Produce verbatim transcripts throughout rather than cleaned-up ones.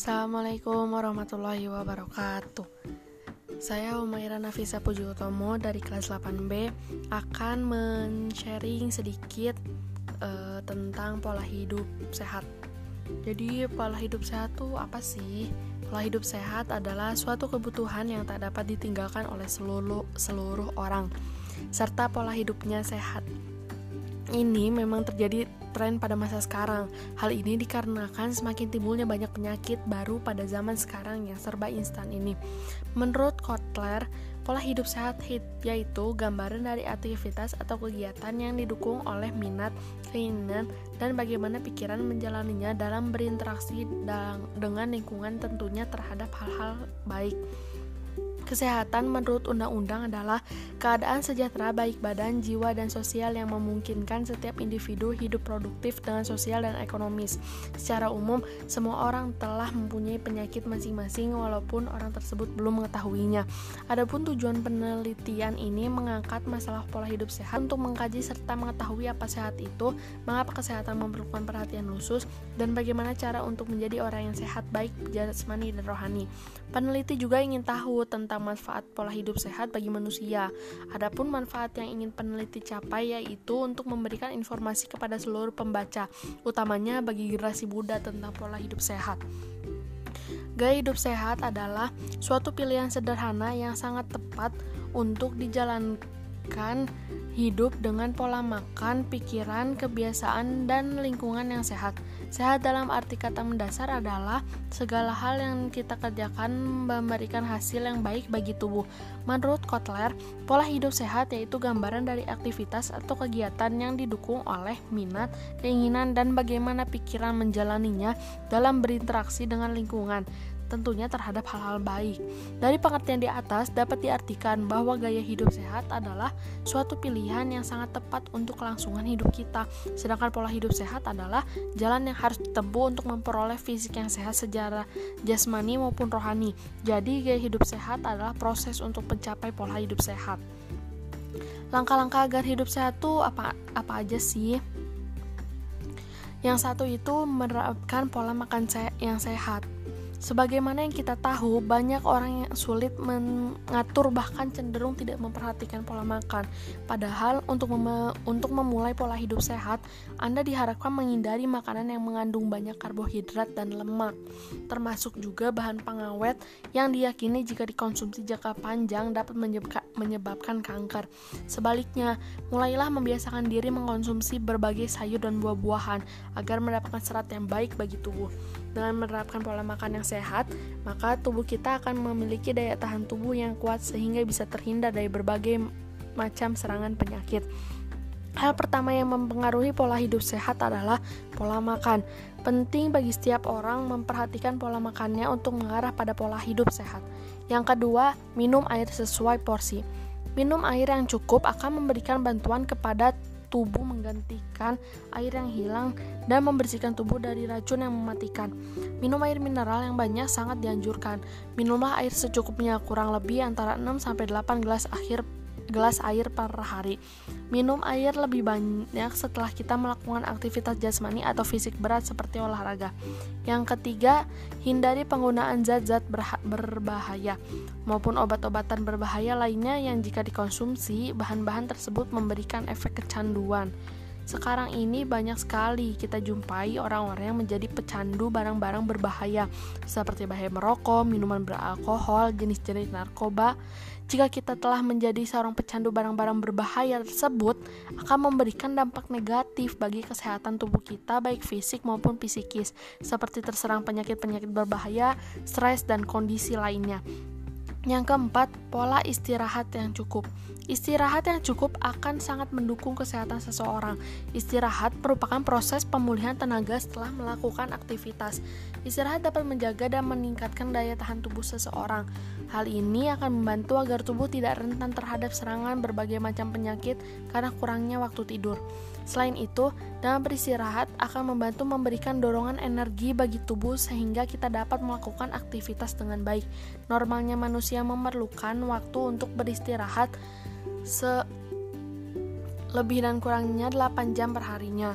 Assalamualaikum warahmatullahi wabarakatuh. Saya Humaira Nafisa Pujutomo dari kelas delapan B akan men-sharing sedikit uh, tentang pola hidup sehat. Jadi pola hidup sehat itu apa sih? Pola hidup sehat adalah suatu kebutuhan yang tak dapat ditinggalkan oleh seluruh, seluruh orang, serta pola hidupnya sehat. Ini memang terjadi tren pada masa sekarang. Hal ini dikarenakan semakin timbulnya banyak penyakit baru pada zaman sekarang yang serba instan ini. Menurut Kotler, pola hidup sehat yaitu gambaran dari aktivitas atau kegiatan yang didukung oleh minat, keinginan, dan bagaimana pikiran menjalaninya dalam berinteraksi dengan lingkungan, tentunya terhadap hal-hal baik. Kesehatan menurut undang-undang adalah keadaan sejahtera baik badan, jiwa, dan sosial yang memungkinkan setiap individu hidup produktif dengan sosial dan ekonomis. Secara umum, semua orang telah mempunyai penyakit masing-masing walaupun orang tersebut belum mengetahuinya. Adapun tujuan penelitian ini mengangkat masalah pola hidup sehat untuk mengkaji serta mengetahui apa sehat itu, mengapa kesehatan memerlukan perhatian khusus, dan bagaimana cara untuk menjadi orang yang sehat baik jasmani dan rohani. Peneliti juga ingin tahu tentang manfaat pola hidup sehat bagi manusia. Adapun manfaat yang ingin peneliti capai yaitu untuk memberikan informasi kepada seluruh pembaca, utamanya bagi generasi muda tentang pola hidup sehat. Gaya hidup sehat adalah suatu pilihan sederhana yang sangat tepat untuk dijalankan hidup dengan pola makan, pikiran, kebiasaan, dan lingkungan yang sehat. Sehat dalam arti kata mendasar adalah segala hal yang kita kerjakan memberikan hasil yang baik bagi tubuh. Menurut Kotler, pola hidup sehat yaitu gambaran dari aktivitas atau kegiatan yang didukung oleh minat, keinginan, dan bagaimana pikiran menjalaninya dalam berinteraksi dengan lingkungan, tentunya terhadap hal-hal baik. Dari pengertian di atas dapat diartikan bahwa gaya hidup sehat adalah suatu pilihan yang sangat tepat untuk kelangsungan hidup kita, sedangkan pola hidup sehat adalah jalan yang harus ditempuh untuk memperoleh fisik yang sehat secara jasmani maupun rohani. Jadi gaya hidup sehat adalah proses untuk mencapai pola hidup sehat. Langkah-langkah agar hidup sehat tuh apa apa aja sih? Yang satu itu menerapkan pola makan se- yang sehat. Sebagaimana yang kita tahu, banyak orang yang sulit mengatur bahkan cenderung tidak memperhatikan pola makan. Padahal untuk mem- untuk memulai pola hidup sehat, Anda diharapkan menghindari makanan yang mengandung banyak karbohidrat dan lemak, termasuk juga bahan pengawet yang diyakini jika dikonsumsi jangka panjang dapat menyebabkan menyebabkan kanker. Sebaliknya, mulailah membiasakan diri mengkonsumsi berbagai sayur dan buah-buahan agar mendapatkan serat yang baik bagi tubuh. Dengan menerapkan pola makan yang sehat, maka tubuh kita akan memiliki daya tahan tubuh yang kuat sehingga bisa terhindar dari berbagai macam serangan penyakit. Hal pertama yang mempengaruhi pola hidup sehat adalah pola makan. Penting bagi setiap orang memperhatikan pola makannya untuk mengarah pada pola hidup sehat. Yang kedua, minum air sesuai porsi. Minum air yang cukup akan memberikan bantuan kepada tubuh menggantikan air yang hilang dan membersihkan tubuh dari racun yang mematikan. Minum air mineral yang banyak sangat dianjurkan. Minumlah air secukupnya, kurang lebih antara enam sampai delapan gelas akhir gelas air per hari. Minum air lebih banyak setelah kita melakukan aktivitas jasmani atau fisik berat seperti olahraga. Yang ketiga, hindari penggunaan zat-zat berha- berbahaya maupun obat-obatan berbahaya lainnya yang jika dikonsumsi, bahan-bahan tersebut memberikan efek kecanduan. Sekarang ini banyak sekali kita jumpai orang-orang yang menjadi pecandu barang-barang berbahaya seperti bahaya merokok, minuman beralkohol, jenis-jenis narkoba. Jika kita telah menjadi seorang pecandu barang-barang berbahaya tersebut, akan memberikan dampak negatif bagi kesehatan tubuh kita baik fisik maupun psikis, seperti terserang penyakit-penyakit berbahaya, stres, dan kondisi lainnya. Yang keempat, pola istirahat yang cukup. Istirahat yang cukup akan sangat mendukung kesehatan seseorang. Istirahat merupakan proses pemulihan tenaga setelah melakukan aktivitas. Istirahat dapat menjaga dan meningkatkan daya tahan tubuh seseorang. Hal ini akan membantu agar tubuh tidak rentan terhadap serangan berbagai macam penyakit karena kurangnya waktu tidur. Selain itu, dengan beristirahat akan membantu memberikan dorongan energi bagi tubuh sehingga kita dapat melakukan aktivitas dengan baik. Normalnya manusia memerlukan waktu untuk beristirahat se- lebih dan kurangnya delapan jam perharinya.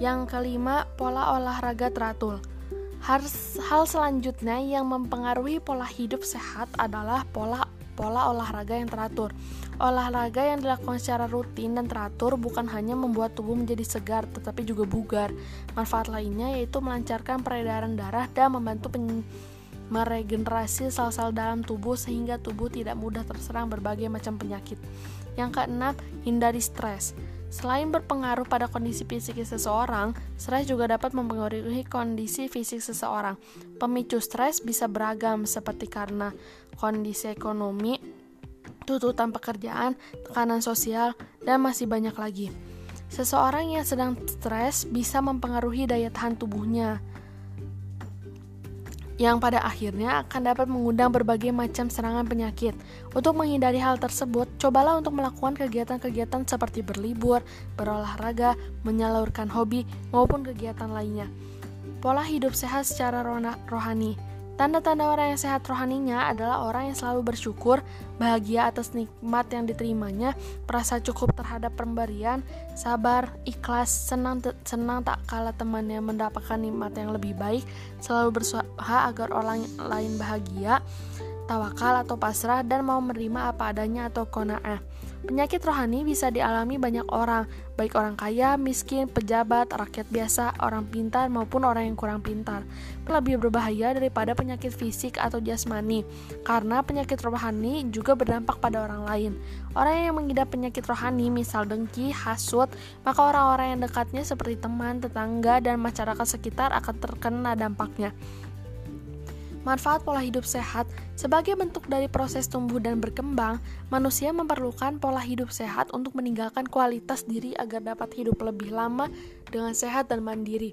Yang kelima, pola olahraga teratur. Hal selanjutnya yang mempengaruhi pola hidup sehat adalah pola pola olahraga yang teratur. Olahraga yang dilakukan secara rutin dan teratur bukan hanya membuat tubuh menjadi segar, tetapi juga bugar. Manfaat lainnya yaitu melancarkan peredaran darah dan membantu pen- meregenerasi sel-sel dalam tubuh sehingga tubuh tidak mudah terserang berbagai macam penyakit. Yang keenam, hindari stres. Selain berpengaruh pada kondisi fisik seseorang, stres juga dapat mempengaruhi kondisi fisik seseorang. Pemicu stres bisa beragam, seperti karena kondisi ekonomi, tuntutan pekerjaan, tekanan sosial, dan masih banyak lagi. Seseorang yang sedang stres bisa mempengaruhi daya tahan tubuhnya, yang pada akhirnya akan dapat mengundang berbagai macam serangan penyakit. Untuk menghindari hal tersebut, cobalah untuk melakukan kegiatan-kegiatan seperti berlibur, berolahraga, menyalurkan hobi, maupun kegiatan lainnya. Pola hidup sehat secara rohani. Tanda-tanda orang yang sehat rohaninya adalah orang yang selalu bersyukur, bahagia atas nikmat yang diterimanya, merasa cukup terhadap pemberian, sabar, ikhlas, senang, te- senang tak kalah temannya mendapatkan nikmat yang lebih baik, selalu berusaha agar orang lain bahagia, tawakal atau pasrah, dan mau menerima apa adanya atau qanaah. Penyakit rohani bisa dialami banyak orang, baik orang kaya, miskin, pejabat, rakyat biasa, orang pintar, maupun orang yang kurang pintar. Lebih berbahaya daripada penyakit fisik atau jasmani, karena penyakit rohani juga berdampak pada orang lain. Orang yang mengidap penyakit rohani, misal dengki, hasut, maka orang-orang yang dekatnya seperti teman, tetangga, dan masyarakat sekitar akan terkena dampaknya. Manfaat pola hidup sehat. Sebagai bentuk dari proses tumbuh dan berkembang, manusia memerlukan pola hidup sehat untuk meninggalkan kualitas diri agar dapat hidup lebih lama dengan sehat dan mandiri.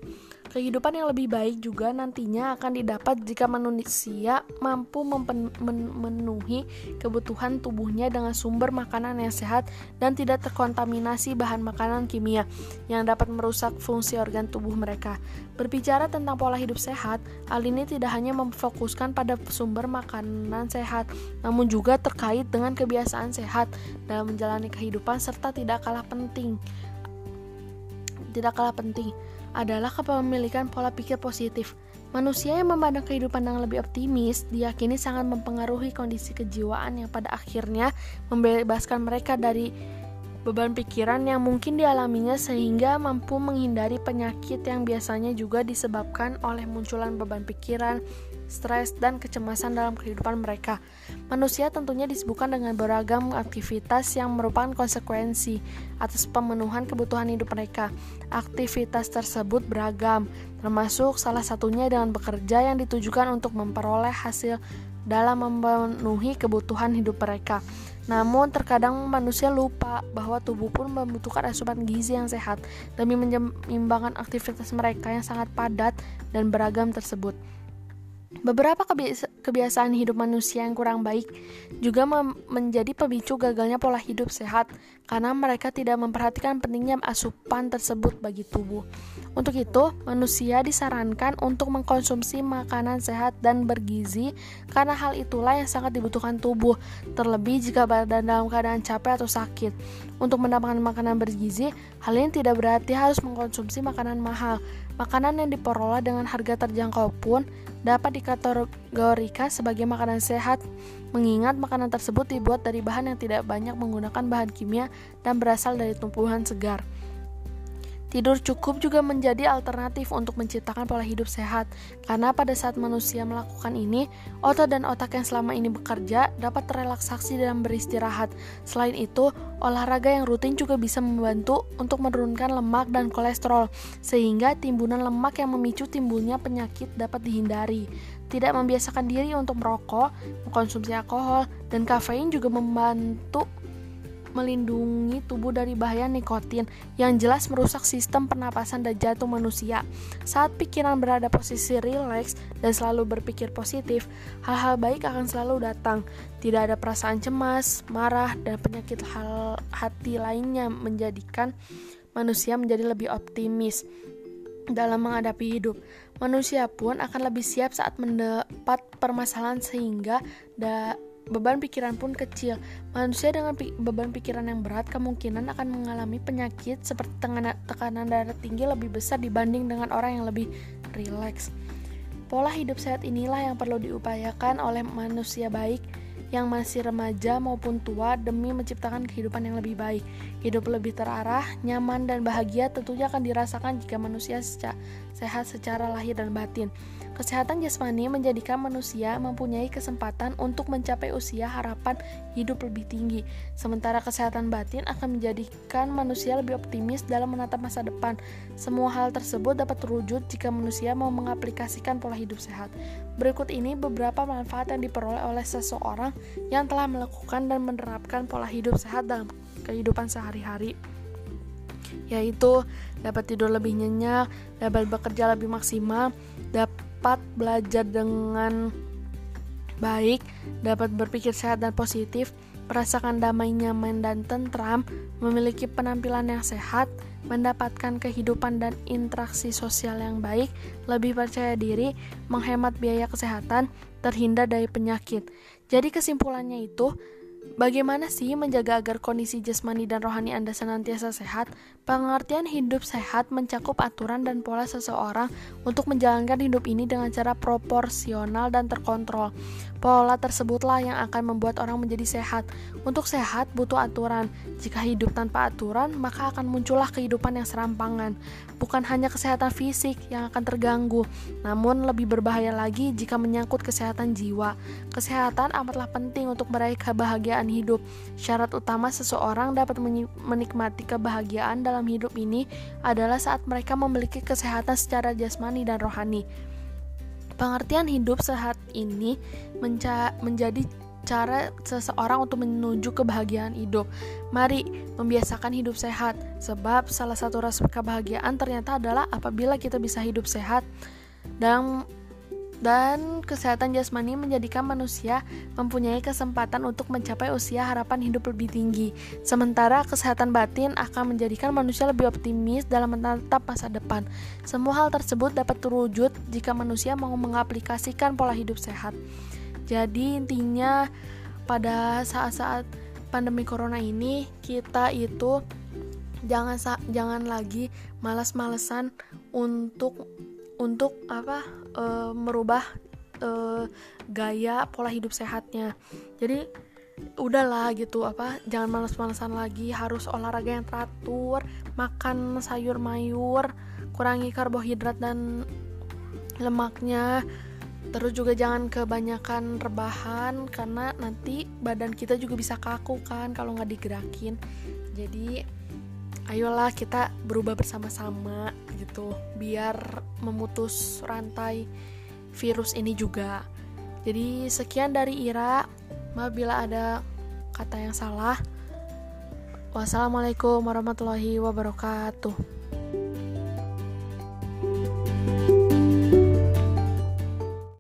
Kehidupan yang lebih baik juga nantinya akan didapat jika manusia mampu memenuhi kebutuhan tubuhnya dengan sumber makanan yang sehat dan tidak terkontaminasi bahan makanan kimia yang dapat merusak fungsi organ tubuh mereka. Berbicara tentang pola hidup sehat, hal ini tidak hanya memfokuskan pada sumber makanan sehat, namun juga terkait dengan kebiasaan sehat dalam menjalani kehidupan, serta tidak kalah penting. Tidak kalah penting. adalah kepemilikan pola pikir positif. Manusia yang memandang kehidupan dengan lebih optimis, diyakini sangat mempengaruhi kondisi kejiwaan yang pada akhirnya membebaskan mereka dari beban pikiran yang mungkin dialaminya, sehingga mampu menghindari penyakit yang biasanya juga disebabkan oleh munculan beban pikiran, stres, dan kecemasan dalam kehidupan mereka. Manusia tentunya disibukkan dengan beragam aktivitas yang merupakan konsekuensi atas pemenuhan kebutuhan hidup mereka. Aktivitas tersebut beragam, termasuk salah satunya dengan bekerja yang ditujukan untuk memperoleh hasil dalam memenuhi kebutuhan hidup mereka. Namun terkadang manusia lupa bahwa tubuh pun membutuhkan asupan gizi yang sehat demi menyeimbangkan aktivitas mereka yang sangat padat dan beragam tersebut. Beberapa kebiasaan hidup manusia yang kurang baik juga mem- menjadi pemicu gagalnya pola hidup sehat, karena mereka tidak memperhatikan pentingnya asupan tersebut bagi tubuh. Untuk itu, manusia disarankan untuk mengkonsumsi makanan sehat dan bergizi, karena hal itulah yang sangat dibutuhkan tubuh, terlebih jika badan dalam keadaan capek atau sakit. Untuk mendapatkan makanan bergizi, hal ini tidak berarti harus mengkonsumsi makanan mahal. Makanan yang diperoleh dengan harga terjangkau pun dapat dikategorikan sebagai makanan sehat, mengingat makanan tersebut dibuat dari bahan yang tidak banyak menggunakan bahan kimia dan berasal dari tumbuhan segar. Tidur cukup juga menjadi alternatif untuk menciptakan pola hidup sehat, karena pada saat manusia melakukan ini, otot dan otak yang selama ini bekerja dapat terelaksasi dan beristirahat. Selain itu, olahraga yang rutin juga bisa membantu untuk menurunkan lemak dan kolesterol, sehingga timbunan lemak yang memicu timbulnya penyakit dapat dihindari. Tidak membiasakan diri untuk merokok, mengkonsumsi alkohol, dan kafein juga membantu melindungi tubuh dari bahaya nikotin yang jelas merusak sistem pernapasan dan jantung manusia. Saat pikiran berada posisi rileks dan selalu berpikir positif, hal-hal baik akan selalu datang. Tidak ada perasaan cemas, marah, dan penyakit hal hati lainnya, menjadikan manusia menjadi lebih optimis dalam menghadapi hidup. Manusia pun akan lebih siap saat mendapat permasalahan, sehingga da- beban pikiran pun kecil. Manusia dengan pi- beban pikiran yang berat kemungkinan akan mengalami penyakit seperti tekanan darah tinggi lebih besar dibanding dengan orang yang lebih rileks. Pola hidup sehat inilah yang perlu diupayakan oleh manusia baik yang masih remaja maupun tua demi menciptakan kehidupan yang lebih baik. Hidup lebih terarah, nyaman, dan bahagia tentunya akan dirasakan jika manusia sehat secara lahir dan batin. Kesehatan jasmani menjadikan manusia mempunyai kesempatan untuk mencapai usia harapan hidup lebih tinggi. Sementara kesehatan batin akan menjadikan manusia lebih optimis dalam menatap masa depan. Semua hal tersebut dapat terwujud jika manusia mau mengaplikasikan pola hidup sehat. Berikut ini beberapa manfaat yang diperoleh oleh seseorang yang telah melakukan dan menerapkan pola hidup sehat dalam kehidupan sehari-hari, yaitu dapat tidur lebih nyenyak, dapat bekerja lebih maksimal, dapat dapat belajar dengan baik, dapat berpikir sehat dan positif, merasakan damai, nyaman, dan tentram, memiliki penampilan yang sehat, mendapatkan kehidupan dan interaksi sosial yang baik, lebih percaya diri, menghemat biaya kesehatan, terhindar dari penyakit. Jadi kesimpulannya itu, bagaimana sih menjaga agar kondisi jasmani dan rohani Anda senantiasa sehat? Pengertian hidup sehat mencakup aturan dan pola seseorang untuk menjalankan hidup ini dengan cara proporsional dan terkontrol. Pola tersebutlah yang akan membuat orang menjadi sehat. Untuk sehat butuh aturan. Jika hidup tanpa aturan, maka akan muncullah kehidupan yang serampangan. Bukan hanya kesehatan fisik yang akan terganggu, namun lebih berbahaya lagi jika menyangkut kesehatan jiwa. Kesehatan amatlah penting untuk meraih kebahagiaan hidup. Syarat utama seseorang dapat menikmati kebahagiaan dalam hidup ini adalah saat mereka memiliki kesehatan secara jasmani dan rohani. Pengertian hidup sehat ini menca- menjadi cara seseorang untuk menuju kebahagiaan hidup. Mari membiasakan hidup sehat, sebab salah satu resep kebahagiaan ternyata adalah apabila kita bisa hidup sehat. Dalam Dan kesehatan jasmani menjadikan manusia mempunyai kesempatan untuk mencapai usia harapan hidup lebih tinggi. Sementara kesehatan batin akan menjadikan manusia lebih optimis dalam menatap masa depan. Semua hal tersebut dapat terwujud jika manusia mau mengaplikasikan pola hidup sehat. Jadi intinya pada saat-saat pandemi corona ini, kita itu jangan jangan lagi malas-malesan untuk untuk apa e, merubah e, gaya pola hidup sehatnya. Jadi udahlah gitu, apa jangan malas-malasan lagi, harus olahraga yang teratur, makan sayur mayur, kurangi karbohidrat dan lemaknya. Terus juga jangan kebanyakan rebahan karena nanti badan kita juga bisa kaku kan kalau nggak digerakin. Jadi ayolah kita berubah bersama-sama gitu, biar memutus rantai virus ini juga. Jadi sekian dari Ira, maaf bila ada kata yang salah. Wassalamualaikum warahmatullahi wabarakatuh.